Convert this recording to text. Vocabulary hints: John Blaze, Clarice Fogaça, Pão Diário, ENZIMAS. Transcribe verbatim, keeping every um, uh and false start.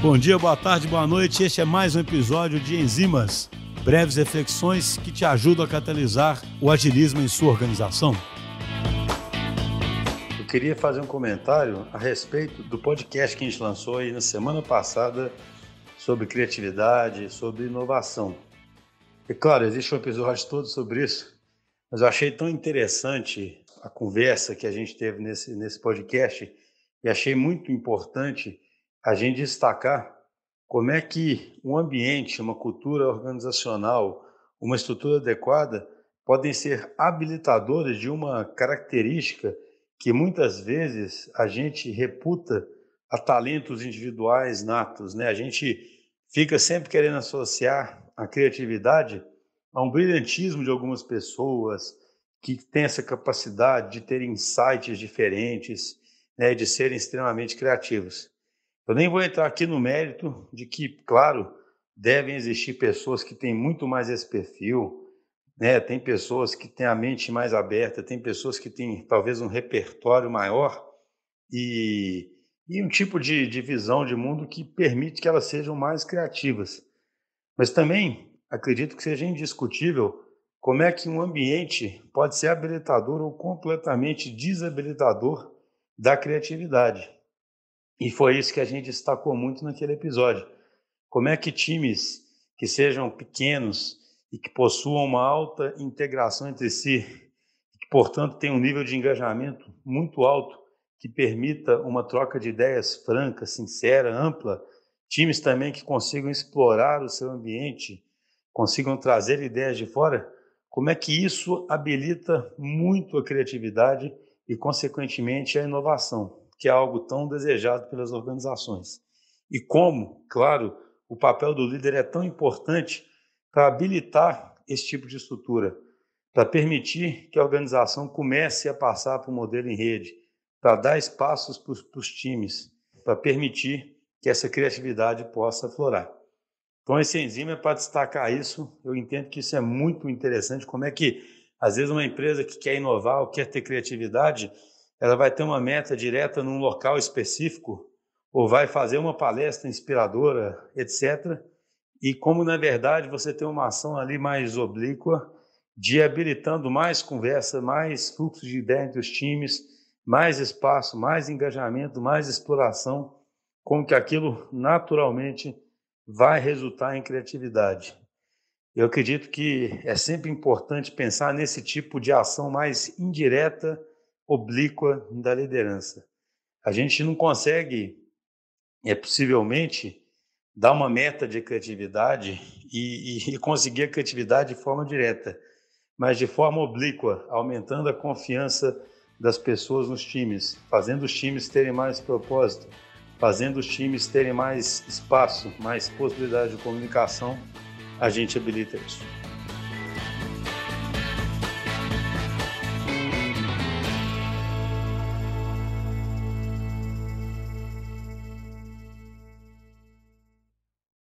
Bom dia, boa tarde, boa noite. Este é mais um episódio de Enzimas, breves reflexões que te ajudam a catalisar o agilismo em sua organização. Eu queria fazer um comentário a respeito do podcast que a gente lançou aí na semana passada sobre criatividade, sobre inovação. E claro, existe um episódio todo sobre isso, mas eu achei tão interessante a conversa que a gente teve nesse, nesse podcast e achei muito importante a gente destacar como é que um ambiente, uma cultura organizacional, uma estrutura adequada podem ser habilitadoras de uma característica que muitas vezes a gente reputa a talentos individuais natos, né? A gente fica sempre querendo associar a criatividade a um brilhantismo de algumas pessoas que têm essa capacidade de ter insights diferentes, né, de serem extremamente criativos. Eu nem vou entrar aqui no mérito de que, claro, devem existir pessoas que têm muito mais esse perfil, né? Tem pessoas que têm a mente mais aberta, tem pessoas que têm talvez um repertório maior e, e um tipo de, de visão de mundo que permite que elas sejam mais criativas. Mas também acredito que seja indiscutível como é que um ambiente pode ser habilitador ou completamente desabilitador da criatividade. E foi isso que a gente destacou muito naquele episódio. Como é que times que sejam pequenos e que possuam uma alta integração entre si, que, portanto, tenham um nível de engajamento muito alto, que permita uma troca de ideias franca, sincera, ampla, times também que consigam explorar o seu ambiente, consigam trazer ideias de fora, como é que isso habilita muito a criatividade e, consequentemente, a inovação, que é algo tão desejado pelas organizações. E como, claro, o papel do líder é tão importante para habilitar esse tipo de estrutura, para permitir que a organização comece a passar para o modelo em rede, para dar espaços para os times, para permitir que essa criatividade possa aflorar. Então, esse enzima é para destacar isso. Eu entendo que isso é muito interessante, como é que, às vezes, uma empresa que quer inovar ou quer ter criatividade, ela vai ter uma meta direta num local específico ou vai fazer uma palestra inspiradora, etcétera. E como, na verdade, você tem uma ação ali mais oblíqua de habilitando mais conversa, mais fluxo de ideia entre os times, mais espaço, mais engajamento, mais exploração, como que aquilo naturalmente vai resultar em criatividade. Eu acredito que é sempre importante pensar nesse tipo de ação mais indireta, oblíqua da liderança. A gente não consegue, é, possivelmente, dar uma meta de criatividade e, e conseguir a criatividade de forma direta, mas de forma oblíqua, aumentando a confiança das pessoas nos times, fazendo os times terem mais propósito, fazendo os times terem mais espaço, mais possibilidade de comunicação, a gente habilita isso.